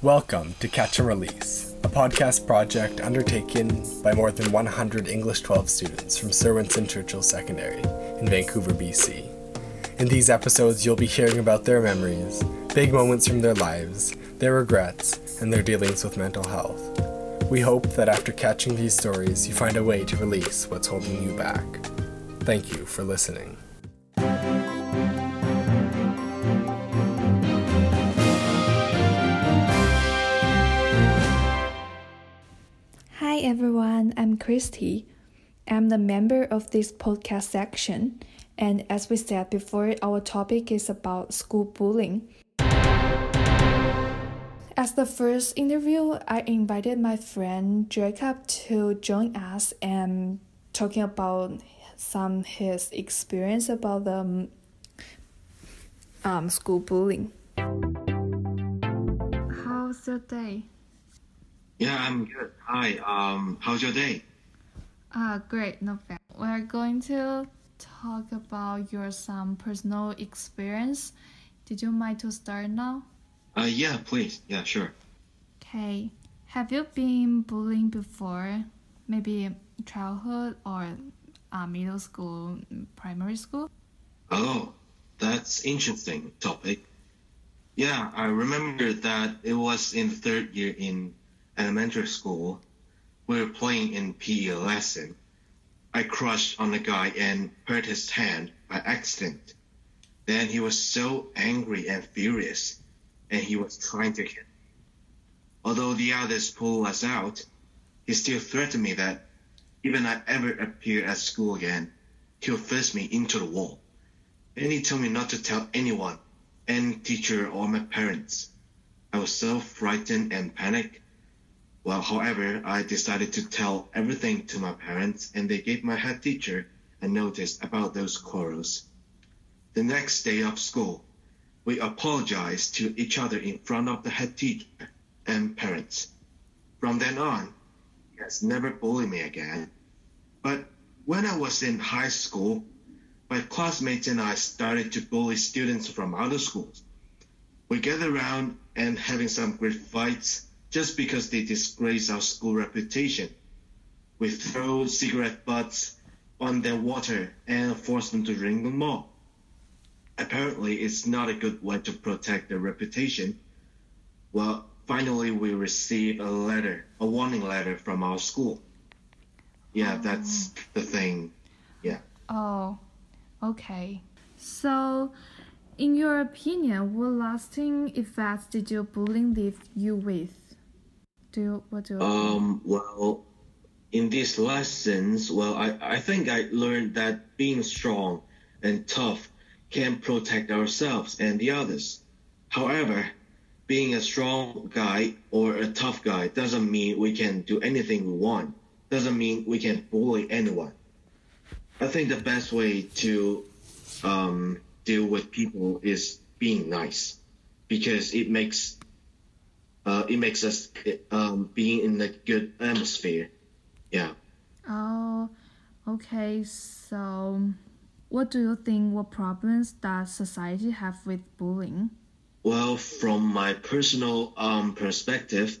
Welcome to Catch and Release, a podcast project undertaken by more than 100 English 12 students from Sir Winston Churchill Secondary in Vancouver, BC. In these episodes, you'll be hearing about their memories, big moments from their lives, their regrets, and their dealings with mental health. We hope that after catching these stories, you find a way to release what's holding you back. Thank you for listening. Hi everyone, I'm Christy. I'm the member of this podcast section, and as we said before, our topic is about school bullying. As the first interview, I invited my friend Jacob to join us and talking about some his experience about the school bullying. How's your day? Yeah, I'm good. Hi, how's your day? Great, not bad. We're going to talk about your some personal experience. Did you mind to start now? Yeah, please. Yeah, sure. Okay. Have you been bullied before? Maybe childhood or middle school, primary school? Oh, that's interesting topic. Yeah, I remember that it was in the third year in elementary school. We were playing in PE lesson. I crushed on a guy and hurt his hand by accident. Then he was so angry and furious, and he was trying to hit me. Although the others pulled us out, he still threatened me that even I ever appear at school again, he'll fist me into the wall. Then he told me not to tell anyone, any teacher or my parents. I was so frightened and panicked. Well, however, I decided to tell everything to my parents, and they gave my head teacher a notice about those quarrels. The next day of school, we apologized to each other in front of the head teacher and parents. From then on, he has never bullied me again. But when I was in high school, my classmates and I started to bully students from other schools. We gathered around and having some great fights, just because they disgrace our school reputation. We throw cigarette butts on their water and force them to drink them all. Apparently, it's not a good way to protect their reputation. Well, finally, we received a warning letter from our school. Yeah, that's the thing. Yeah. Oh, okay. So, in your opinion, what lasting effects did your bullying leave you with? Well, in these lessons, I think I learned that being strong and tough can protect ourselves and the others. However, being a strong guy or a tough guy doesn't mean we can do anything we want. Doesn't mean we can bully anyone. I think the best way to deal with people is being nice, because it makes us being in a good atmosphere. Yeah. Oh, okay. So what do you think, what problems does society have with bullying? Well, from my personal perspective,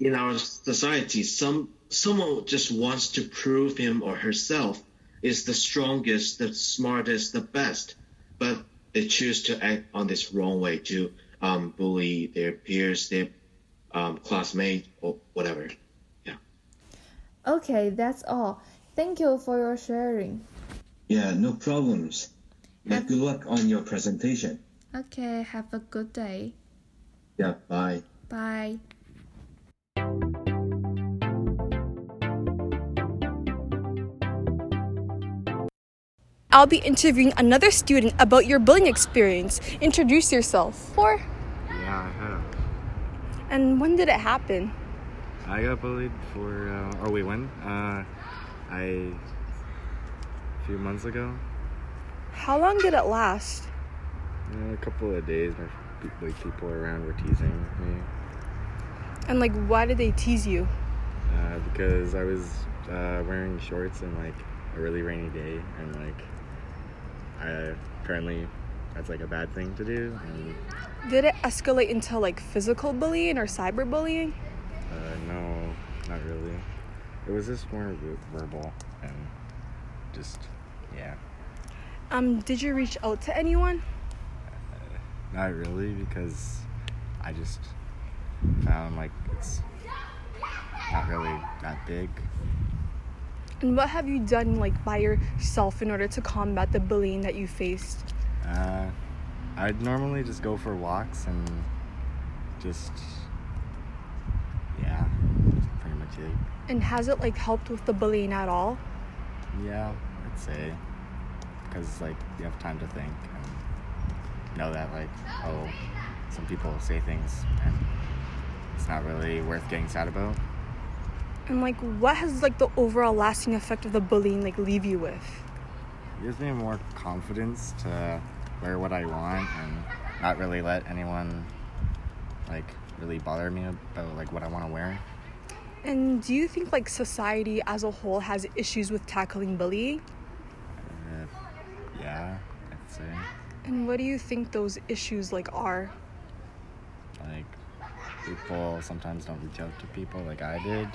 in our society, someone just wants to prove him or herself is the strongest, the smartest, the best, but they choose to act on this wrong way to bully their peers, their classmate or whatever. Yeah. Okay, that's all. Thank you for your sharing. Yeah, no problems. Good luck on your presentation. Okay, have a good day. Yeah, bye. Bye. I'll be interviewing another student about your bullying experience. Introduce yourself. Yeah, I heard of it. And when did it happen? I got bullied a few months ago. How long did it last? A couple of days. People around were teasing me. And why did they tease you? Because I was wearing shorts in a really rainy day, and I apparently that's like a bad thing to do. Did it escalate into like physical bullying or cyber bullying? No, not really. It was just more verbal and just, yeah. Did you reach out to anyone? Not really, because I just found like it's not really that big. And what have you done like by yourself in order to combat the bullying that you faced? I'd normally just go for walks and just, yeah, that's pretty much it. And has it like helped with the bullying at all? Yeah, I'd say. Because, like, you have time to think and know that, like, oh, some people say things and it's not really worth getting sad about. And, like, what has, like, the overall lasting effect of the bullying, like, leave you with? It gives me more confidence to wear what I want and not really let anyone, like, really bother me about, like, what I want to wear. And do you think, like, society as a whole has issues with tackling bullying? Yeah, I'd say. And what do you think those issues, like, are? Like, people sometimes don't reach out to people like I did.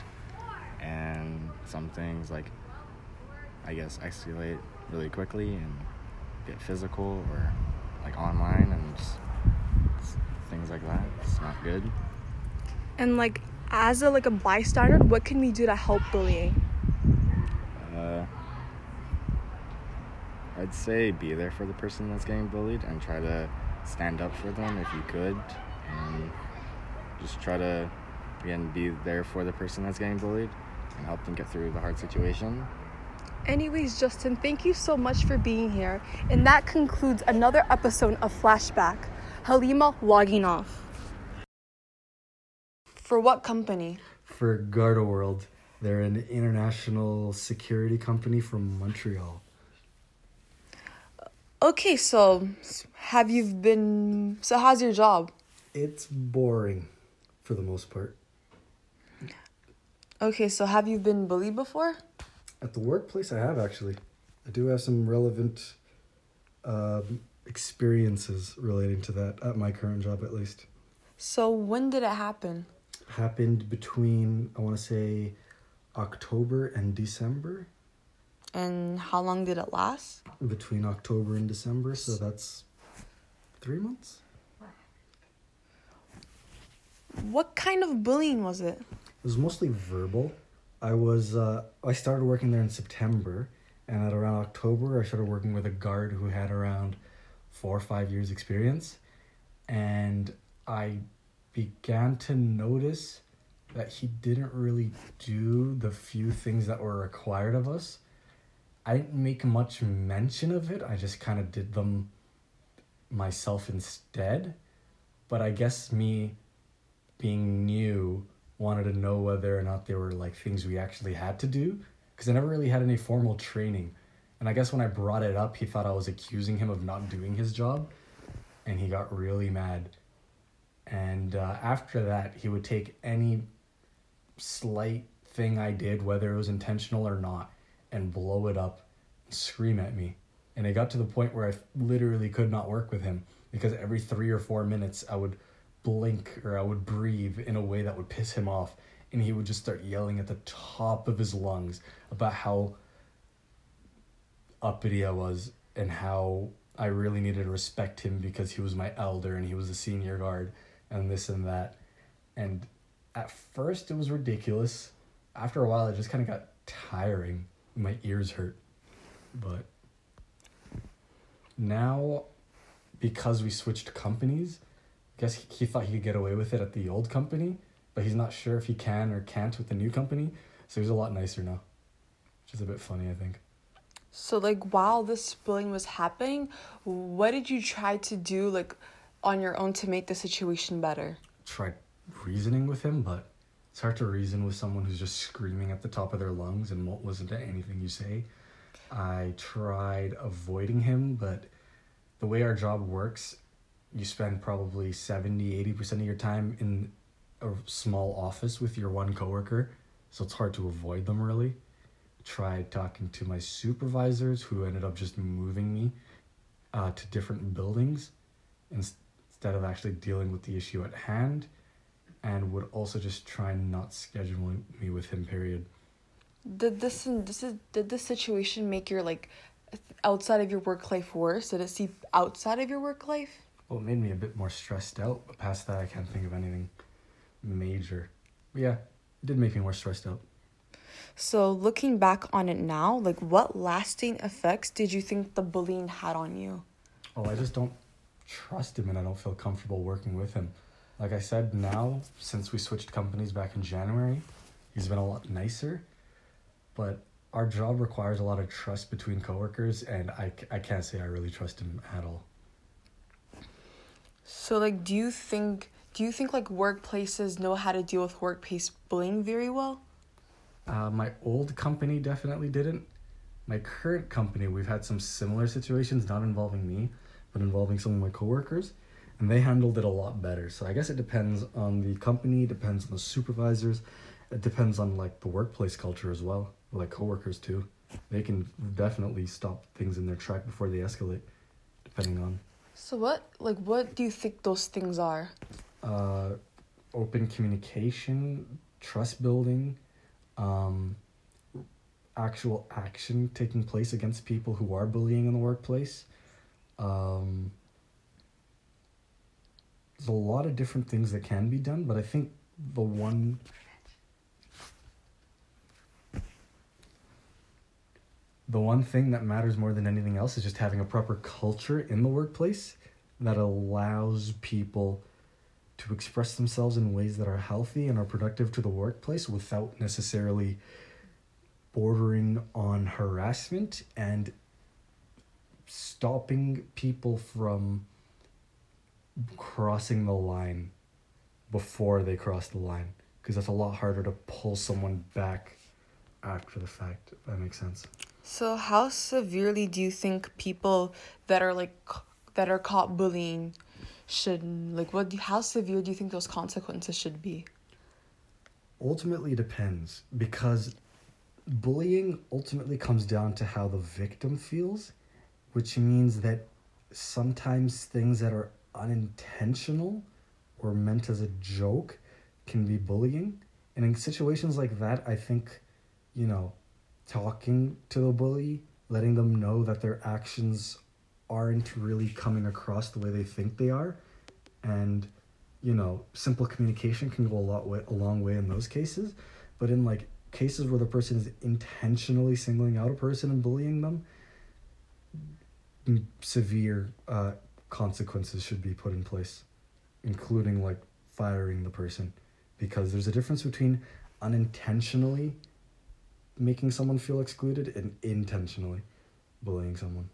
And some things, like, I guess, escalate really quickly and get physical or, like, online and just things like that. It's not good. And, like, as a, like, a bystander, what can we do to help bullying? I'd say be there for the person that's getting bullied and try to stand up for them if you could. And just try to, again, be there for the person that's getting bullied and help them get through the hard situation. Anyways, Justin, thank you so much for being here. And that concludes another episode of Flashback. Halima logging off. For what company? For Garda World. They're an international security company from Montreal. Okay, so how's your job? It's boring, for the most part. Okay, so have you been bullied before? At the workplace, I have, actually. I do have some relevant experiences relating to that, at my current job, at least. So when did it happen? It happened between, I want to say, October and December. And how long did it last? Between October and December, so that's 3 months. What kind of bullying was it? It was mostly verbal. I started working there in September, and at around October, I started working with a guard who had around 4 or 5 years experience. And I began to notice that he didn't really do the few things that were required of us. I didn't make much mention of it. I just kind of did them myself instead. But I guess me being new wanted to know whether or not they were like things we actually had to do, because I never really had any formal training. And I guess when I brought it up, he thought I was accusing him of not doing his job, and he got really mad. And after that, he would take any slight thing I did, whether it was intentional or not, and blow it up and scream at me. And it got to the point where I literally could not work with him, because every 3 or 4 minutes I would blink or I would breathe in a way that would piss him off, and he would just start yelling at the top of his lungs about how uppity I was and how I really needed to respect him because he was my elder and he was a senior guard and this and that. And at first it was ridiculous. After a while it just kind of got tiring. My ears hurt, but now, because we switched companies, I guess he thought he could get away with it at the old company, but he's not sure if he can or can't with the new company, so he's a lot nicer now, which is a bit funny, I think. So, like, while this bullying was happening, what did you try to do, like, on your own to make the situation better? Tried reasoning with him, but it's hard to reason with someone who's just screaming at the top of their lungs and won't listen to anything you say. I tried avoiding him, but the way our job works, you spend probably 70-80% of your time in a small office with your one coworker, so it's hard to avoid them, really. I tried talking to my supervisors, who ended up just moving me to different buildings instead of actually dealing with the issue at hand, and would also just try and not schedule me with him, period. Did this situation make your, like, outside of your work life worse? Did it seep outside of your work life? Well, it made me a bit more stressed out, but past that I can't think of anything major. But yeah, it did make me more stressed out. So looking back on it now, like, what lasting effects did you think the bullying had on you? Oh, I just don't trust him and I don't feel comfortable working with him. Like I said, now, since we switched companies back in January, he's been a lot nicer. But our job requires a lot of trust between coworkers, and I can't say I really trust him at all. So, like, do you think like workplaces know how to deal with workplace bullying very well? My old company definitely didn't. My current company, we've had some similar situations, not involving me, but involving some of my coworkers, and they handled it a lot better. So I guess it depends on the company, depends on the supervisors, it depends on, like, the workplace culture as well, like coworkers too. They can definitely stop things in their track before they escalate, depending on. So what do you think those things are? Open communication, trust building, actual action taking place against people who are bullying in the workplace. There's a lot of different things that can be done, but I think the one thing that matters more than anything else is just having a proper culture in the workplace that allows people to express themselves in ways that are healthy and are productive to the workplace without necessarily bordering on harassment and stopping people from crossing the line before they cross the line, because that's a lot harder to pull someone back after the fact, if that makes sense. So how severely do you think people that are caught bullying should, like, how severe do you think those consequences should be? Ultimately depends, because bullying ultimately comes down to how the victim feels, which means that sometimes things that are unintentional or meant as a joke can be bullying. And in situations like that, I think, you know, talking to the bully, letting them know that their actions aren't really coming across the way they think they are, and, you know, simple communication can go a long way in those cases. But in, like, cases where the person is intentionally singling out a person and bullying them, severe consequences should be put in place, including, like, firing the person, because there's a difference between unintentionally making someone feel excluded and intentionally bullying someone.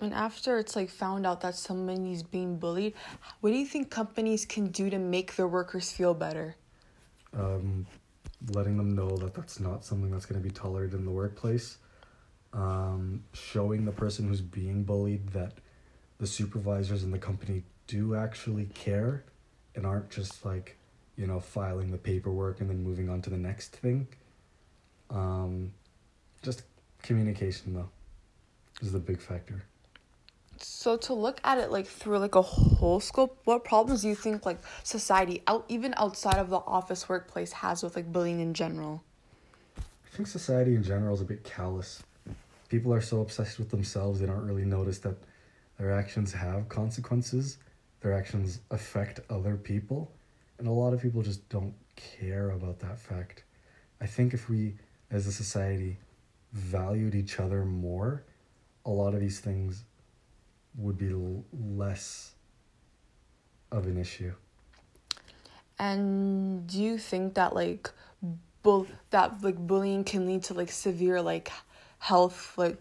And after it's, like, found out that someone is being bullied, what do you think companies can do to make their workers feel better? Letting them know that that's not something that's going to be tolerated in the workplace. Showing the person who's being bullied that the supervisors in the company do actually care and aren't just, like, you know, filing the paperwork and then moving on to the next thing. Just communication, though, is the big factor. So to look at it, like, through, like, a whole scope, what problems do you think, like, society, even outside of the office workplace, has with, like, bullying in general? I think society in general is a bit callous. People are so obsessed with themselves, they don't really notice that their actions have consequences. Their actions affect other people. And a lot of people just don't care about that fact. I think if we, as a society, valued each other more, a lot of these things would be less of an issue. And do you think that, like, bullying can lead to, like, severe, like, health, like,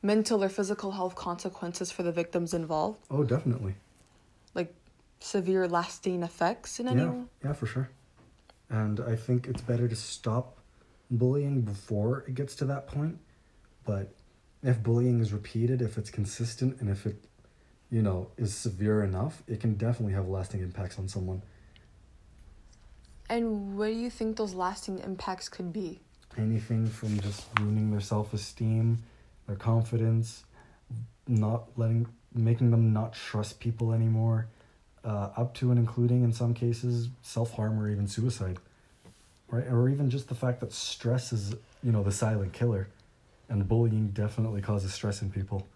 mental or physical health consequences for the victims involved? Oh, definitely. Like, severe lasting effects in any way? Yeah, for sure. And I think it's better to stop bullying before it gets to that point. But if bullying is repeated, if it's consistent, and if it, you know, is severe enough, it can definitely have lasting impacts on someone. And what do you think those lasting impacts could be? Anything from just ruining their self-esteem, their confidence, not letting making them not trust people anymore, up to and including, in some cases, self-harm or even suicide. Right? Or even just the fact that stress is, you know, the silent killer. And bullying definitely causes stress in people.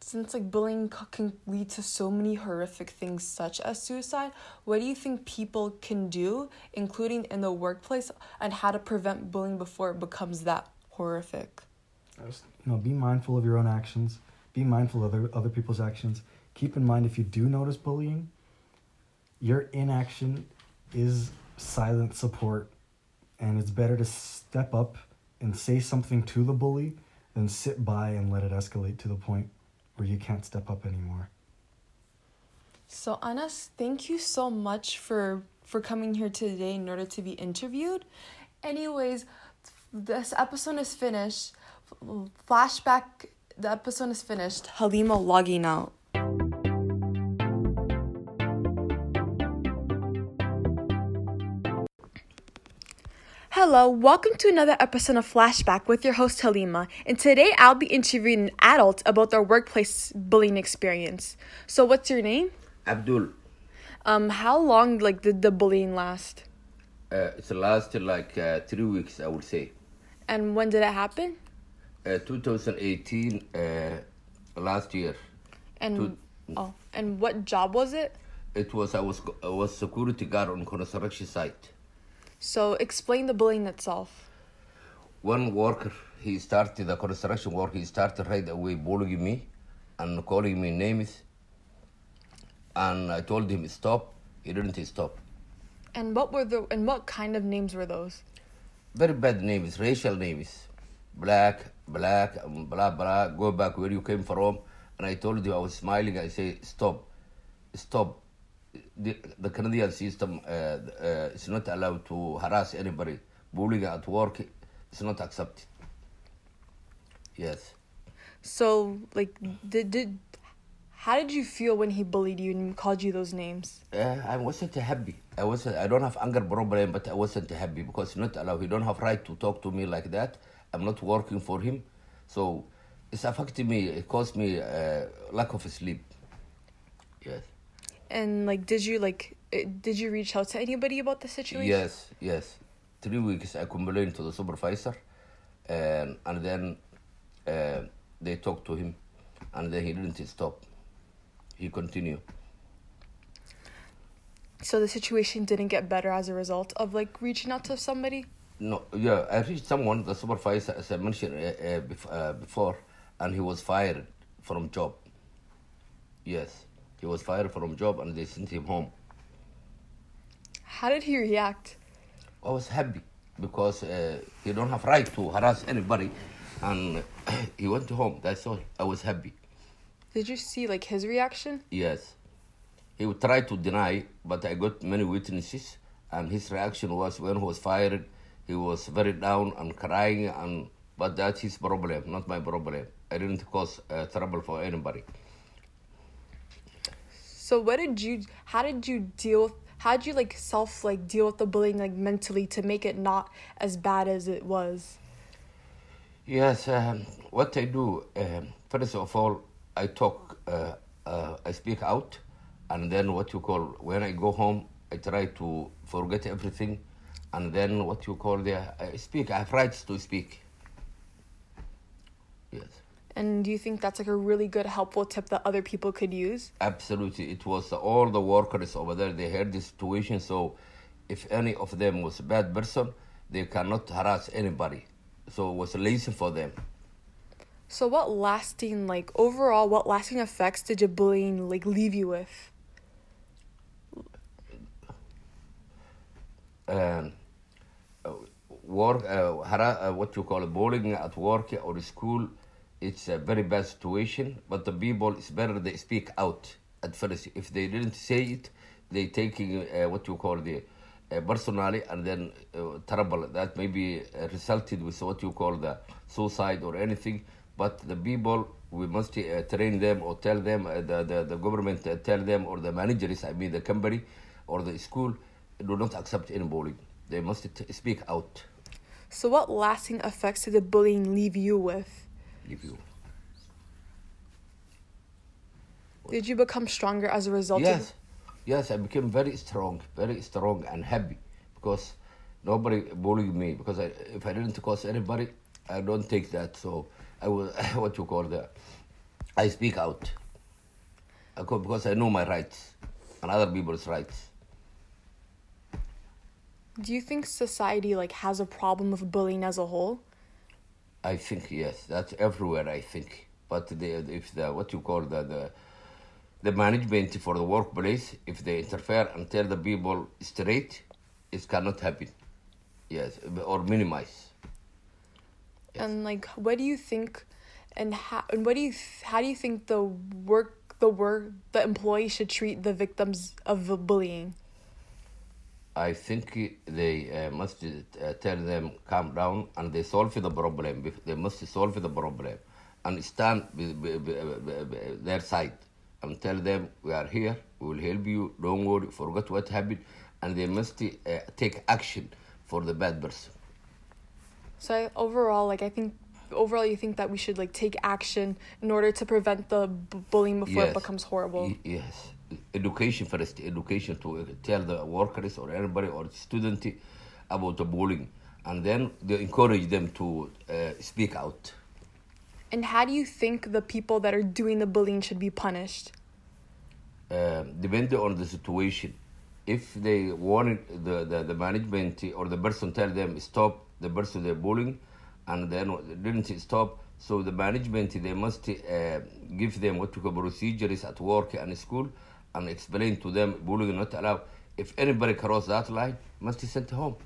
Since, like, bullying can lead to so many horrific things such as suicide, what do you think people can do, including in the workplace, and how to prevent bullying before it becomes that horrific? Just, you know, be mindful of your own actions. Be mindful of other people's actions. Keep in mind, if you do notice bullying, your inaction is silent support, and it's better to step up and say something to the bully than sit by and let it escalate to the point where you can't step up anymore. So, Anas, thank you so much for coming here today in order to be interviewed. Anyways, this episode is finished. Flashback, the episode is finished. Halima logging out. Hello, welcome to another episode of Flashback with your host Halima, and today I'll be interviewing an adult about their workplace bullying experience. So what's your name? Abdul. How long did the bullying last? It lasted 3 weeks, I would say. And when did it happen? 2018, last year. And what job was it? I was security guard on construction site. So, explain the bullying itself. One worker, he started right away bullying me and calling me names. And I told him stop. He didn't stop. And what kind of names were those? Very bad names, racial names. Black, blah, blah, go back where you came from. And I told him, I was smiling, I say, stop. The Canadian system is not allowed to harass anybody. Bullying at work is not accepted. Yes. So, how did you feel when he bullied you and called you those names? I wasn't happy. I don't have anger problem, but I wasn't happy because not allowed. He don't have right to talk to me like that. I'm not working for him, so it's affected me. It caused me lack of sleep. Yes. And, did you reach out to anybody about the situation? Yes. 3 weeks I complained to the supervisor, and then they talked to him, and then he didn't stop. He continued. So the situation didn't get better as a result of, reaching out to somebody? No, yeah, I reached someone, the supervisor, as I mentioned before, and he was fired from job. Yes. He was fired from job and they sent him home. How did he react? I was happy because he don't have right to harass anybody, and he went home. That's all. I was happy. Did you see his reaction? Yes. He would try to deny, but I got many witnesses, and his reaction was when he was fired, he was very down and crying, but that's his problem, not my problem. I didn't cause trouble for anybody. So how did you deal with the bullying mentally to make it not as bad as it was? Yes, what I do, first of all, I talk, I speak out, and then when I go home, I try to forget everything, and then I speak, I have rights to speak. Yes. And do you think that's a really good, helpful tip that other people could use? Absolutely. It was all the workers over there. They heard the situation. So if any of them was a bad person, they cannot harass anybody. So it was a lesson for them. So what lasting effects did your bullying, leave you with? Bullying at work or school, it's a very bad situation, but the people, it's better they speak out at first. If they didn't say it, they taking personally, and then trouble. That may be resulted with the suicide or anything. But the people, we must train them or tell them, the government tell them, or the managers, the company or the school, do not accept any bullying. They must speak out. So what lasting effects did the bullying leave you with? Did you become stronger as a result? Yes, yes, I became very strong and happy because nobody bullied me, because if I didn't cause anybody, I don't take that. So I was what you call that. I speak out because I know my rights and other people's rights. Do you think society has a problem with bullying as a whole? I think yes, that's everywhere. I think, but if the management for the workplace, if they interfere and tell the people straight, it cannot happen. Yes, or minimize. Yes. And what do you think? And how do you think the employee should treat the victims of the bullying? I think they must tell them calm down, and they solve the problem. They must solve the problem and stand with their side and tell them, we are here, we will help you, don't worry, forget what happened, and they must take action for the bad person. So overall, you think that we should take action in order to prevent the bullying before it becomes horrible? Yes. Education first. Education to tell the workers or anybody or student about the bullying, and then they encourage them to speak out. And how do you think the people that are doing the bullying should be punished? Depending on the situation. If they want the management or the person tell them stop the person they're bullying, and then didn't stop. So the management, they must give them what you call procedures at work and school, and explain to them bullying not allowed. If anybody crosses that line, must be sent home.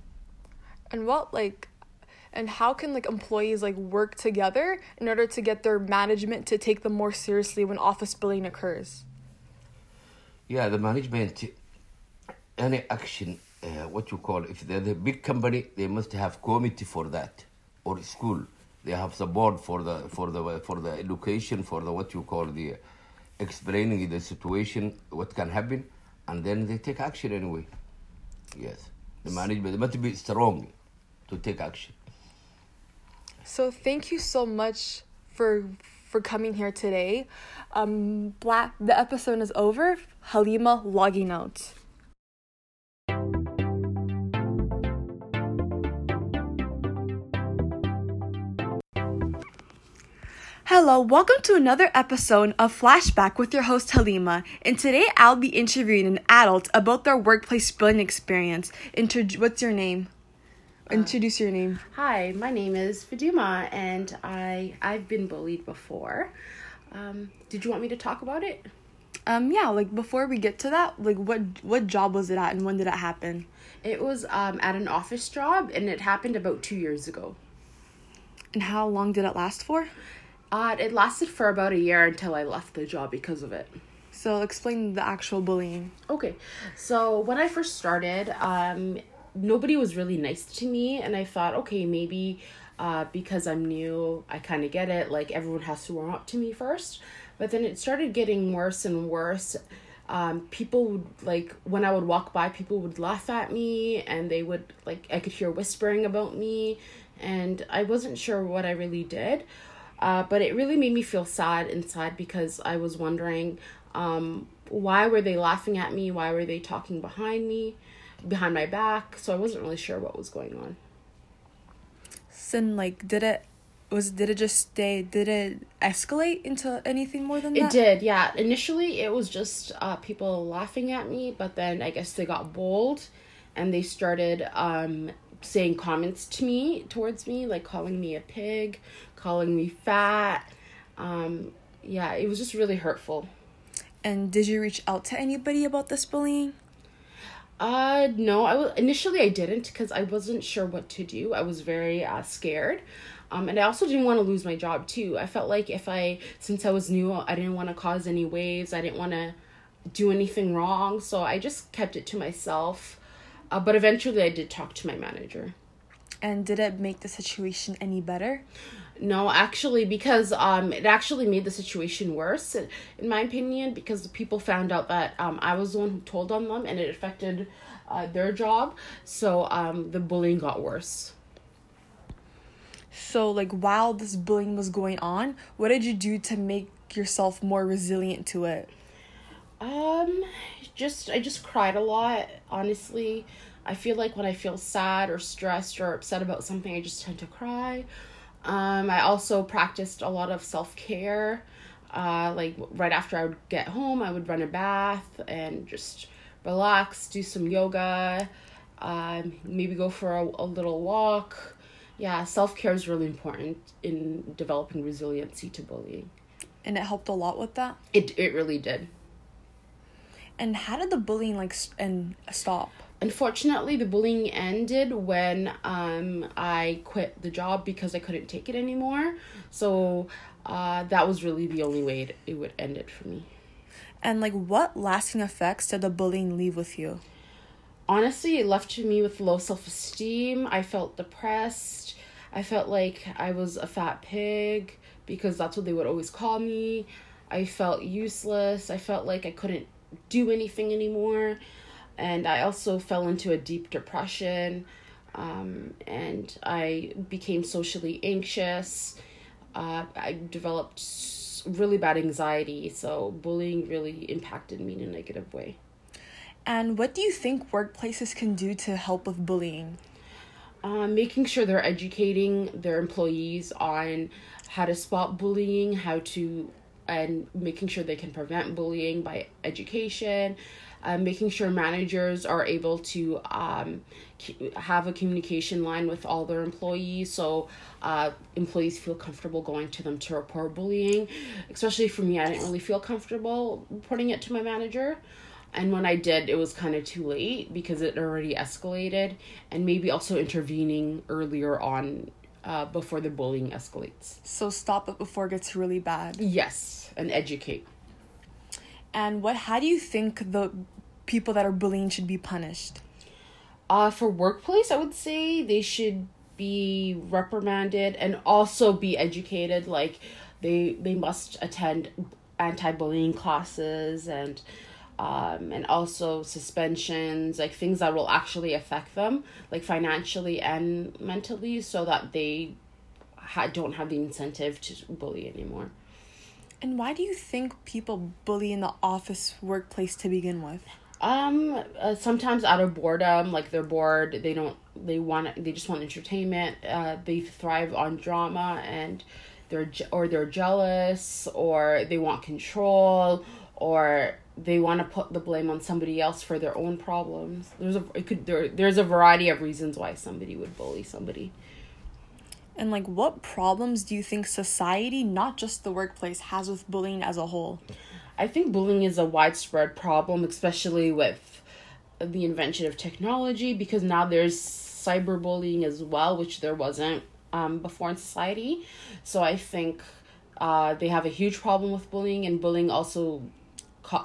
And how can employees work together in order to get their management to take them more seriously when office bullying occurs? Yeah, the management, any action, if they're the big company, they must have committee for that, or school. They have support for the education, for the explaining the situation, what can happen, and then they take action anyway. Yes, the management must be strong to take action. So thank you so much for coming here today. The episode is over. Halima logging out. Hello, welcome to another episode of Flashback with your host Halima, and today I'll be interviewing an adult about their workplace bullying experience. What's your name? Introduce your name. Hi, my name is Fadima, and I've been bullied before. Did you want me to talk about it? Yeah, before we get to that, what job was it at and when did it happen? It was at an office job, and it happened about 2 years ago. And how long did it last for? It lasted for about a year until I left the job because of it. So explain the actual bullying. Okay. So when I first started, nobody was really nice to me. And I thought, okay, maybe because I'm new, I kind of get it. Everyone has to warm up to me first. But then it started getting worse and worse. People would, when I would walk by, people would laugh at me. And they would, I could hear whispering about me. And I wasn't sure what I really did. But it really made me feel sad inside because I was wondering, why were they laughing at me? Why were they talking behind me, behind my back? So I wasn't really sure what was going on. So, did it escalate into anything more than that? It did, yeah. Initially, it was just people laughing at me, but then I guess they got bold and they started saying comments towards me, calling me a pig, calling me fat. Yeah, it was just really hurtful. And did you reach out to anybody about this bullying? No, initially I didn't because I wasn't sure what to do. I was very scared. And I also didn't want to lose my job too. I felt like since I was new, I didn't want to cause any waves. I didn't want to do anything wrong. So I just kept it to myself. But eventually I did talk to my manager. And did it make the situation any better? No, actually, because it actually made the situation worse, in my opinion, because the people found out that I was the one who told on them, and it affected their job. So the bullying got worse. So, while this bullying was going on, what did you do to make yourself more resilient to it? I just cried a lot, honestly. I feel like when I feel sad or stressed or upset about something, I just tend to cry. I also practiced a lot of self-care. Like right after I would get home, I would run a bath and just relax, do some yoga, maybe go for a little walk. Yeah, self-care is really important in developing resiliency to bullying. And it helped a lot with that? It really did. And how did the bullying stop? Unfortunately, the bullying ended when I quit the job because I couldn't take it anymore. So that was really the only way it would end it for me. And what lasting effects did the bullying leave with you? Honestly, it left me with low self-esteem. I felt depressed. I felt like I was a fat pig because that's what they would always call me. I felt useless. I felt like I couldn't do anything anymore. And I also fell into a deep depression, and I became socially anxious. I developed really bad anxiety, so bullying really impacted me in a negative way. And what do you think workplaces can do to help with bullying? Making sure they're educating their employees on how to spot bullying, and making sure they can prevent bullying by education, making sure managers are able to have a communication line with all their employees so employees feel comfortable going to them to report bullying. Especially for me, I didn't really feel comfortable reporting it to my manager. And when I did, it was kind of too late because it already escalated. And maybe also intervening earlier on before the bullying escalates. So stop it before it gets really bad. Yes, and educate. And how do you think the people that are bullying should be punished? For workplace, I would say they should be reprimanded and also be educated. They must attend anti-bullying classes and also suspensions, things that will actually affect them, financially and mentally, so that they don't have the incentive to bully anymore. And why do you think people bully in the office workplace to begin with? Sometimes out of boredom, they're bored, they just want entertainment. They thrive on drama, and they're jealous, or they want control, or they want to put the blame on somebody else for their own problems. There's a variety of reasons why somebody would bully somebody. And what problems do you think society, not just the workplace, has with bullying as a whole? I think bullying is a widespread problem, especially with the invention of technology, because now there's cyberbullying as well, which there wasn't before in society. So I think they have a huge problem with bullying, and bullying also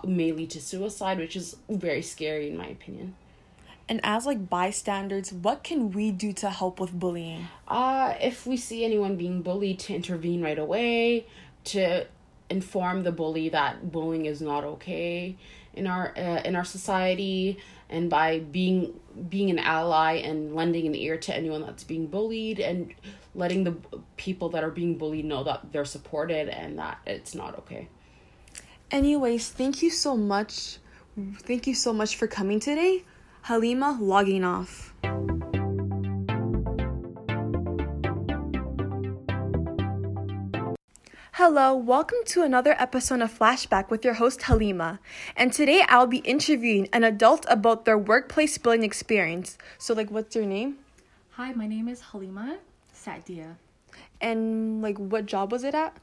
may lead to suicide, which is very scary in my opinion. And as bystanders, what can we do to help with bullying? If we see anyone being bullied, to intervene right away, to inform the bully that bullying is not okay in our society, and by being an ally and lending an ear to anyone that's being bullied, and letting the people that are being bullied know that they're supported and that it's not okay. Anyways, thank you so much. Thank you so much for coming today. Halima logging off. Hello, welcome to another episode of Flashback with your host Halima. And today I'll be interviewing an adult about their workplace bullying experience. So what's your name? Hi, my name is Halima Sadia. And what job was it at?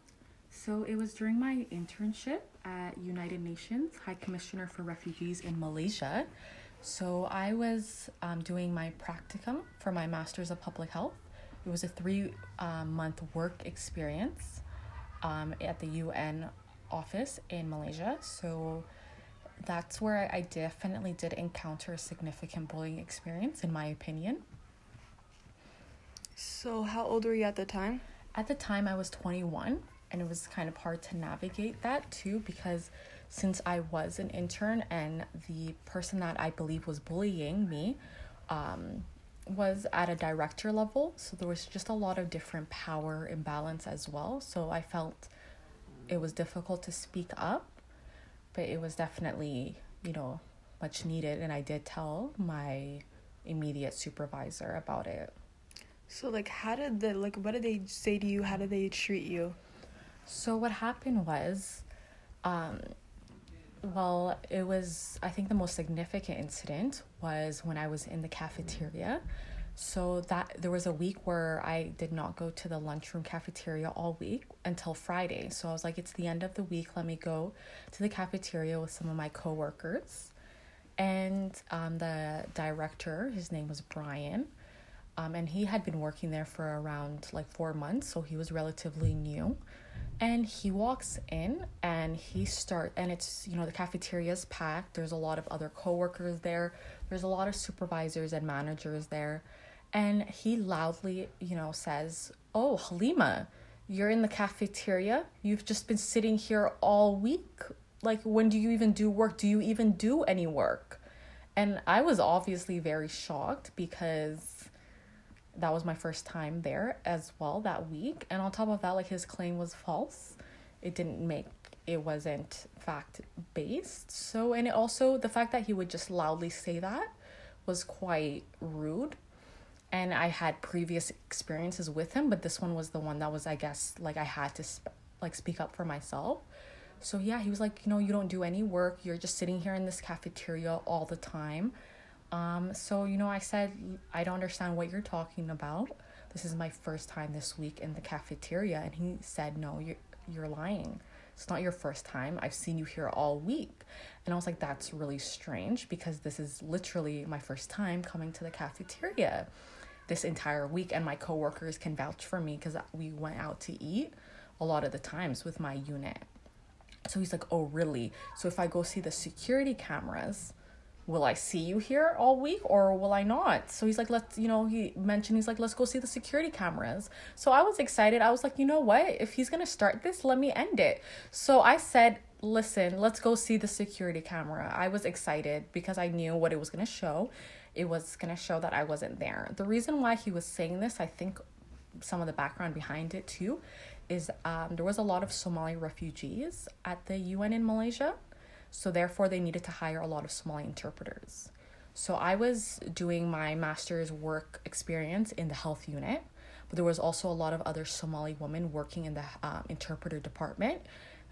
So it was during my internship at United Nations High Commissioner for Refugees in Malaysia. So I was doing my practicum for my Master's of Public Health. It was a 3-month work experience at the UN office in Malaysia. So that's where I definitely did encounter a significant bullying experience, in my opinion. So how old were you at the time? At the time, I was 21. And it was kind of hard to navigate that too, because since I was an intern and the person that I believe was bullying me was at a director level, so there was just a lot of different power imbalance as well. So I felt it was difficult to speak up, but it was definitely, you know, much needed. And I did tell my immediate supervisor about it. So, like, how did the, like, what did they say to you? How did they treat you? So what happened was, well, it was, I think the most significant incident was when I was in the cafeteria. So that there was a week where I did not go to the lunchroom cafeteria all week until Friday. So I was like, it's the end of the week. Let me go to the cafeteria with some of my coworkers. And the director, his name was Brian, and he had been working there for around like 4 months. So he was relatively new. And he walks in and it's, you know, the cafeteria's packed. There's a lot of other coworkers there. There's a lot of supervisors and managers there. And he loudly, you know, says, "Oh, Halima, you're in the cafeteria. You've just been sitting here all week. Like, when do you even do work? Do you even do any work?" And I was obviously very shocked because that was my first time there as well that week. And on top of that, like, his claim was false. It wasn't fact-based. So, and it also, the fact that he would just loudly say that was quite rude. And I had previous experiences with him, but this one was the one that was, I guess, like, I had to speak up for myself. So yeah, he was like, you know, you don't do any work. You're just sitting here in this cafeteria all the time. So, you know, I said, I don't understand what you're talking about. This is my first time this week in the cafeteria. And he said, no, you're lying. It's not your first time. I've seen you here all week. And I was like, that's really strange because this is literally my first time coming to the cafeteria this entire week. And my coworkers can vouch for me because we went out to eat a lot of the times with my unit. So he's like, oh, really? So if I go see the security cameras, will I see you here all week or will I not? So he's like, let's go see the security cameras. So I was excited. I was like, you know what? If he's going to start this, let me end it. So I said, listen, let's go see the security camera. I was excited because I knew what it was going to show. It was going to show that I wasn't there. The reason why he was saying this, I think some of the background behind it too, is there was a lot of Somali refugees at the UN in Malaysia. So therefore, they needed to hire a lot of Somali interpreters. So I was doing my master's work experience in the health unit, but there was also a lot of other Somali women working in the interpreter department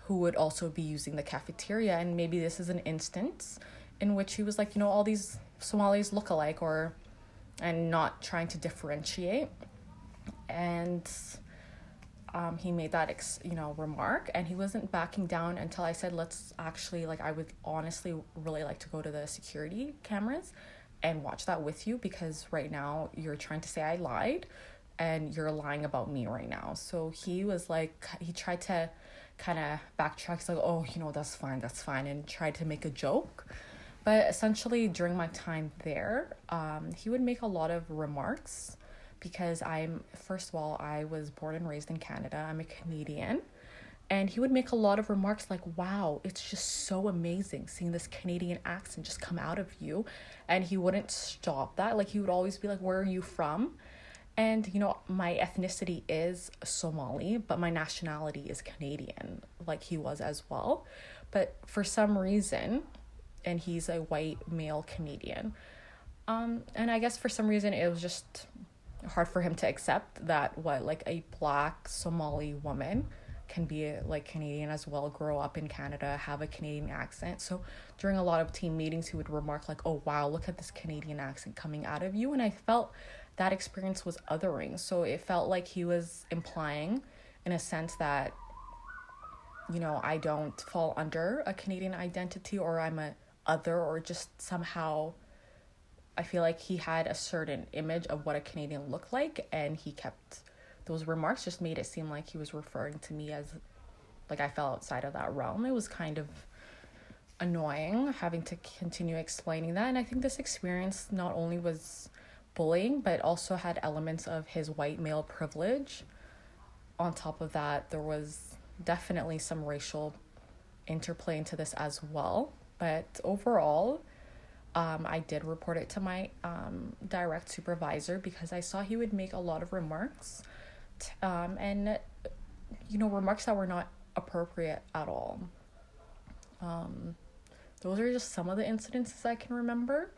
who would also be using the cafeteria. And maybe this is an instance in which he was like, you know, all these Somalis look alike and not trying to differentiate. And he made that, remark, and he wasn't backing down until I said, I would honestly really like to go to the security cameras and watch that with you, because right now you're trying to say I lied and you're lying about me right now. So he was like, he tried to kind of backtrack. He's like, oh, you know, that's fine. And tried to make a joke. But essentially during my time there, he would make a lot of remarks. Because I was born and raised in Canada. I'm a Canadian. And he would make a lot of remarks like, wow, it's just so amazing seeing this Canadian accent just come out of you. And he wouldn't stop that. Like, he would always be like, where are you from? And, you know, my ethnicity is Somali, but my nationality is Canadian, like he was as well. But for some reason, and he's a white male Canadian. And I guess for some reason it was just hard for him to accept that a black Somali woman can be Canadian as well, grow up in Canada, have a Canadian accent. So during a lot of team meetings, he would remark like, oh wow, look at this Canadian accent coming out of you. And I felt that experience was othering. So it felt like he was implying in a sense that, you know, I don't fall under a Canadian identity, or I'm a other, or just somehow I feel like he had a certain image of what a Canadian looked like, and he kept those remarks, just made it seem like he was referring to me as I fell outside of that realm. It was kind of annoying having to continue explaining that. And I think this experience not only was bullying, but also had elements of his white male privilege. On top of that, there was definitely some racial interplay into this as well. But overall, I did report it to my direct supervisor because I saw he would make a lot of remarks and, you know, remarks that were not appropriate at all. Those are just some of the incidences I can remember.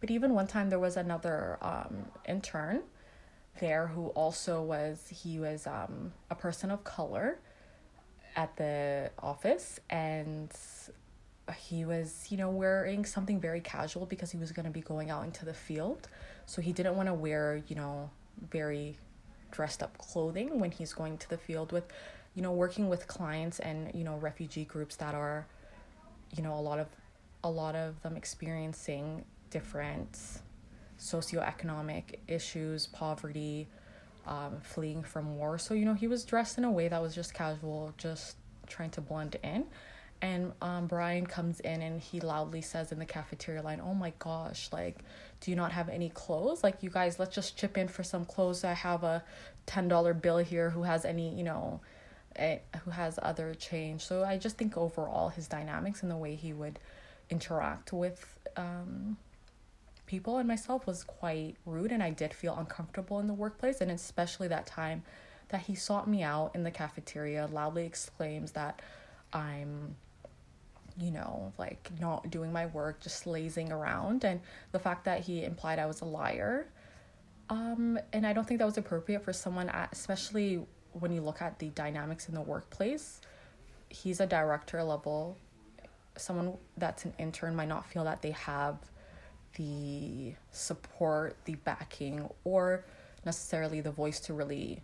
But even one time there was another intern there who also was, he was a person of color at the office, and he was, you know, wearing something very casual because he was going to be going out into the field. So he didn't want to wear, you know, very dressed up clothing when he's going to the field with, you know, working with clients and, you know, refugee groups that are, you know, a lot of them experiencing different socioeconomic issues, poverty, fleeing from war. So, you know, he was dressed in a way that was just casual, just trying to blend in. And Brian comes in and he loudly says in the cafeteria line, "Oh my gosh, like, do you not have any clothes? Like, you guys, let's just chip in for some clothes. I have a $10 bill here. Who has any, you know, who has other change?" So I just think overall his dynamics and the way he would interact with people and myself was quite rude, and I did feel uncomfortable in the workplace. And especially that time that he sought me out in the cafeteria, loudly exclaims that I'm, you know, like not doing my work, just lazing around, and the fact that he implied I was a liar, and I don't think that was appropriate for someone, especially when you look at the dynamics in the workplace. He's a director level, someone that's an intern might not feel that they have the support, the backing, or necessarily the voice to really,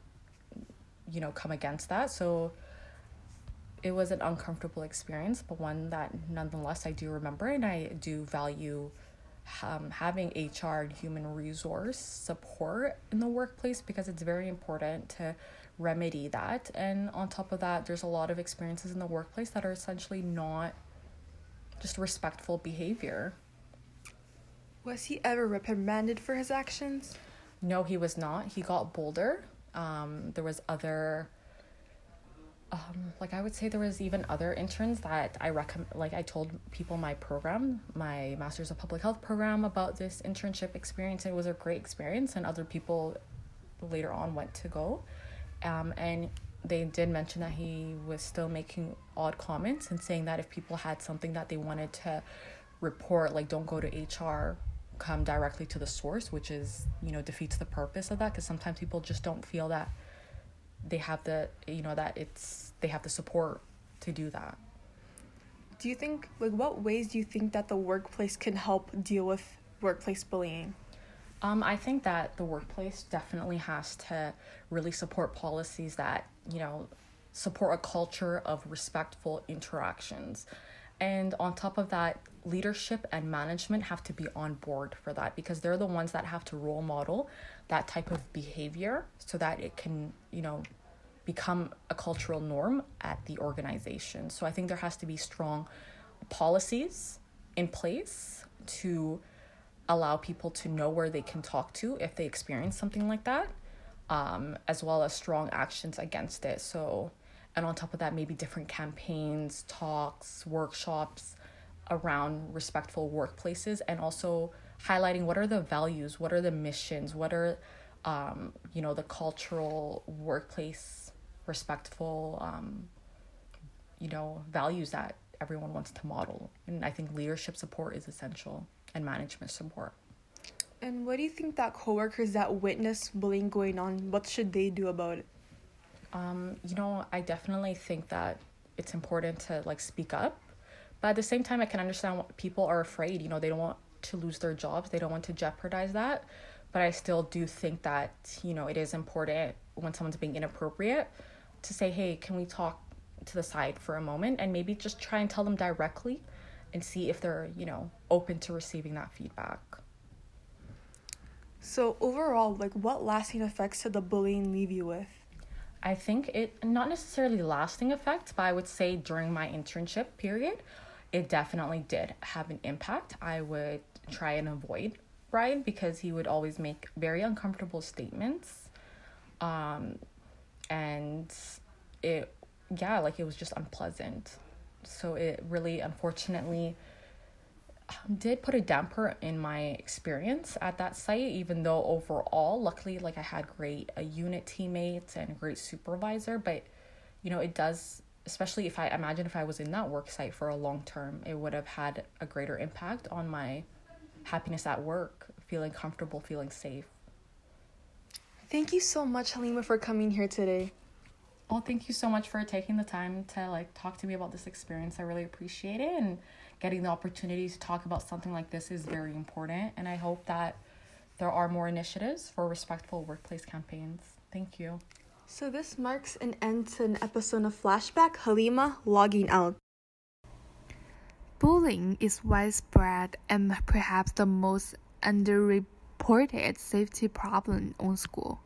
you know, come against that. So it was an uncomfortable experience, but one that nonetheless I do remember, and I do value having HR and human resource support in the workplace, because it's very important to remedy that. And on top of that, there's a lot of experiences in the workplace that are essentially not just respectful behavior. Was he ever reprimanded for his actions? No, he was not. He got bolder. There was other, like I would say there was even other interns that I recommend, like I told people my program, my Master's of Public Health program, about this internship experience. It was a great experience, and other people later on went to go. And they did mention that he was still making odd comments and saying that if people had something that they wanted to report, like, don't go to HR, come directly to the source, which is, you know, defeats the purpose of that, because sometimes people just don't feel that they have the, you know, that it's, they have the support to do that. Do you think, like, what ways do you think that the workplace can help deal with workplace bullying? I think that the workplace definitely has to really support policies that, you know, support a culture of respectful interactions. And on top of that, leadership and management have to be on board for that, because they're the ones that have to role model that type of behavior so that it can, you know, become a cultural norm at the organization. So I think there has to be strong policies in place to allow people to know where they can talk to if they experience something like that, as well as strong actions against it. So, and on top of that, maybe different campaigns, talks, workshops around respectful workplaces, and also highlighting what are the values, what are the missions, what are, you know, the cultural workplace respectful, you know, values that everyone wants to model. And I think leadership support is essential, and management support. And what do you think that coworkers that witness bullying going on, what should they do about it? You know, I definitely think that it's important to, like, speak up, but at the same time, I can understand what people are afraid. You know, they don't want to lose their jobs, they don't want to jeopardize that, but I still do think that, you know, it is important when someone's being inappropriate to say, hey, can we talk to the side for a moment, and maybe just try and tell them directly and see if they're, you know, open to receiving that feedback. So overall, like, what lasting effects did the bullying leave you with? I think it, not necessarily lasting effects, but I would say during my internship period, it definitely did have an impact. I would try and avoid Brian because he would always make very uncomfortable statements. And it, yeah, like, it was just unpleasant. So it really, unfortunately, did put a damper in my experience at that site, even though overall, luckily, like, I had great unit teammates and great supervisor, but, you know, it does especially if I imagine if I was in that work site for a long term, it would have had a greater impact on my happiness at work, feeling comfortable, feeling safe. Thank you so much, Halima, for coming here today. Well, thank you so much for taking the time to talk to me about this experience. I really appreciate it, and getting the opportunity to talk about something like this is very important, and I hope that there are more initiatives for respectful workplace campaigns. Thank you. So this marks an end to an episode of Flashback. Halima logging out. Bullying is widespread and perhaps the most underreported safety problem on school.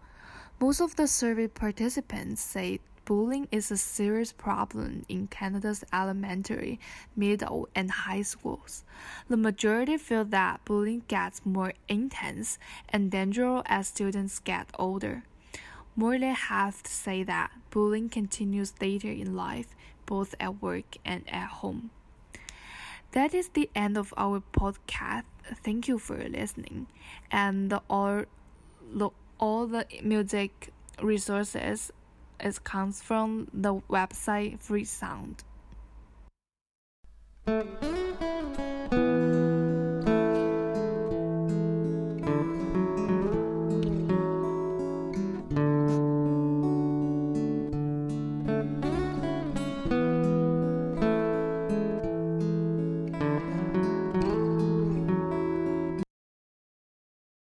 Most of the survey participants say bullying is a serious problem in Canada's elementary, middle, and high schools. The majority feel that bullying gets more intense and dangerous as students get older. More than half say that bullying continues later in life, both at work and at home. That is the end of our podcast. Thank you for listening. And all the music resources comes from the website Freesound.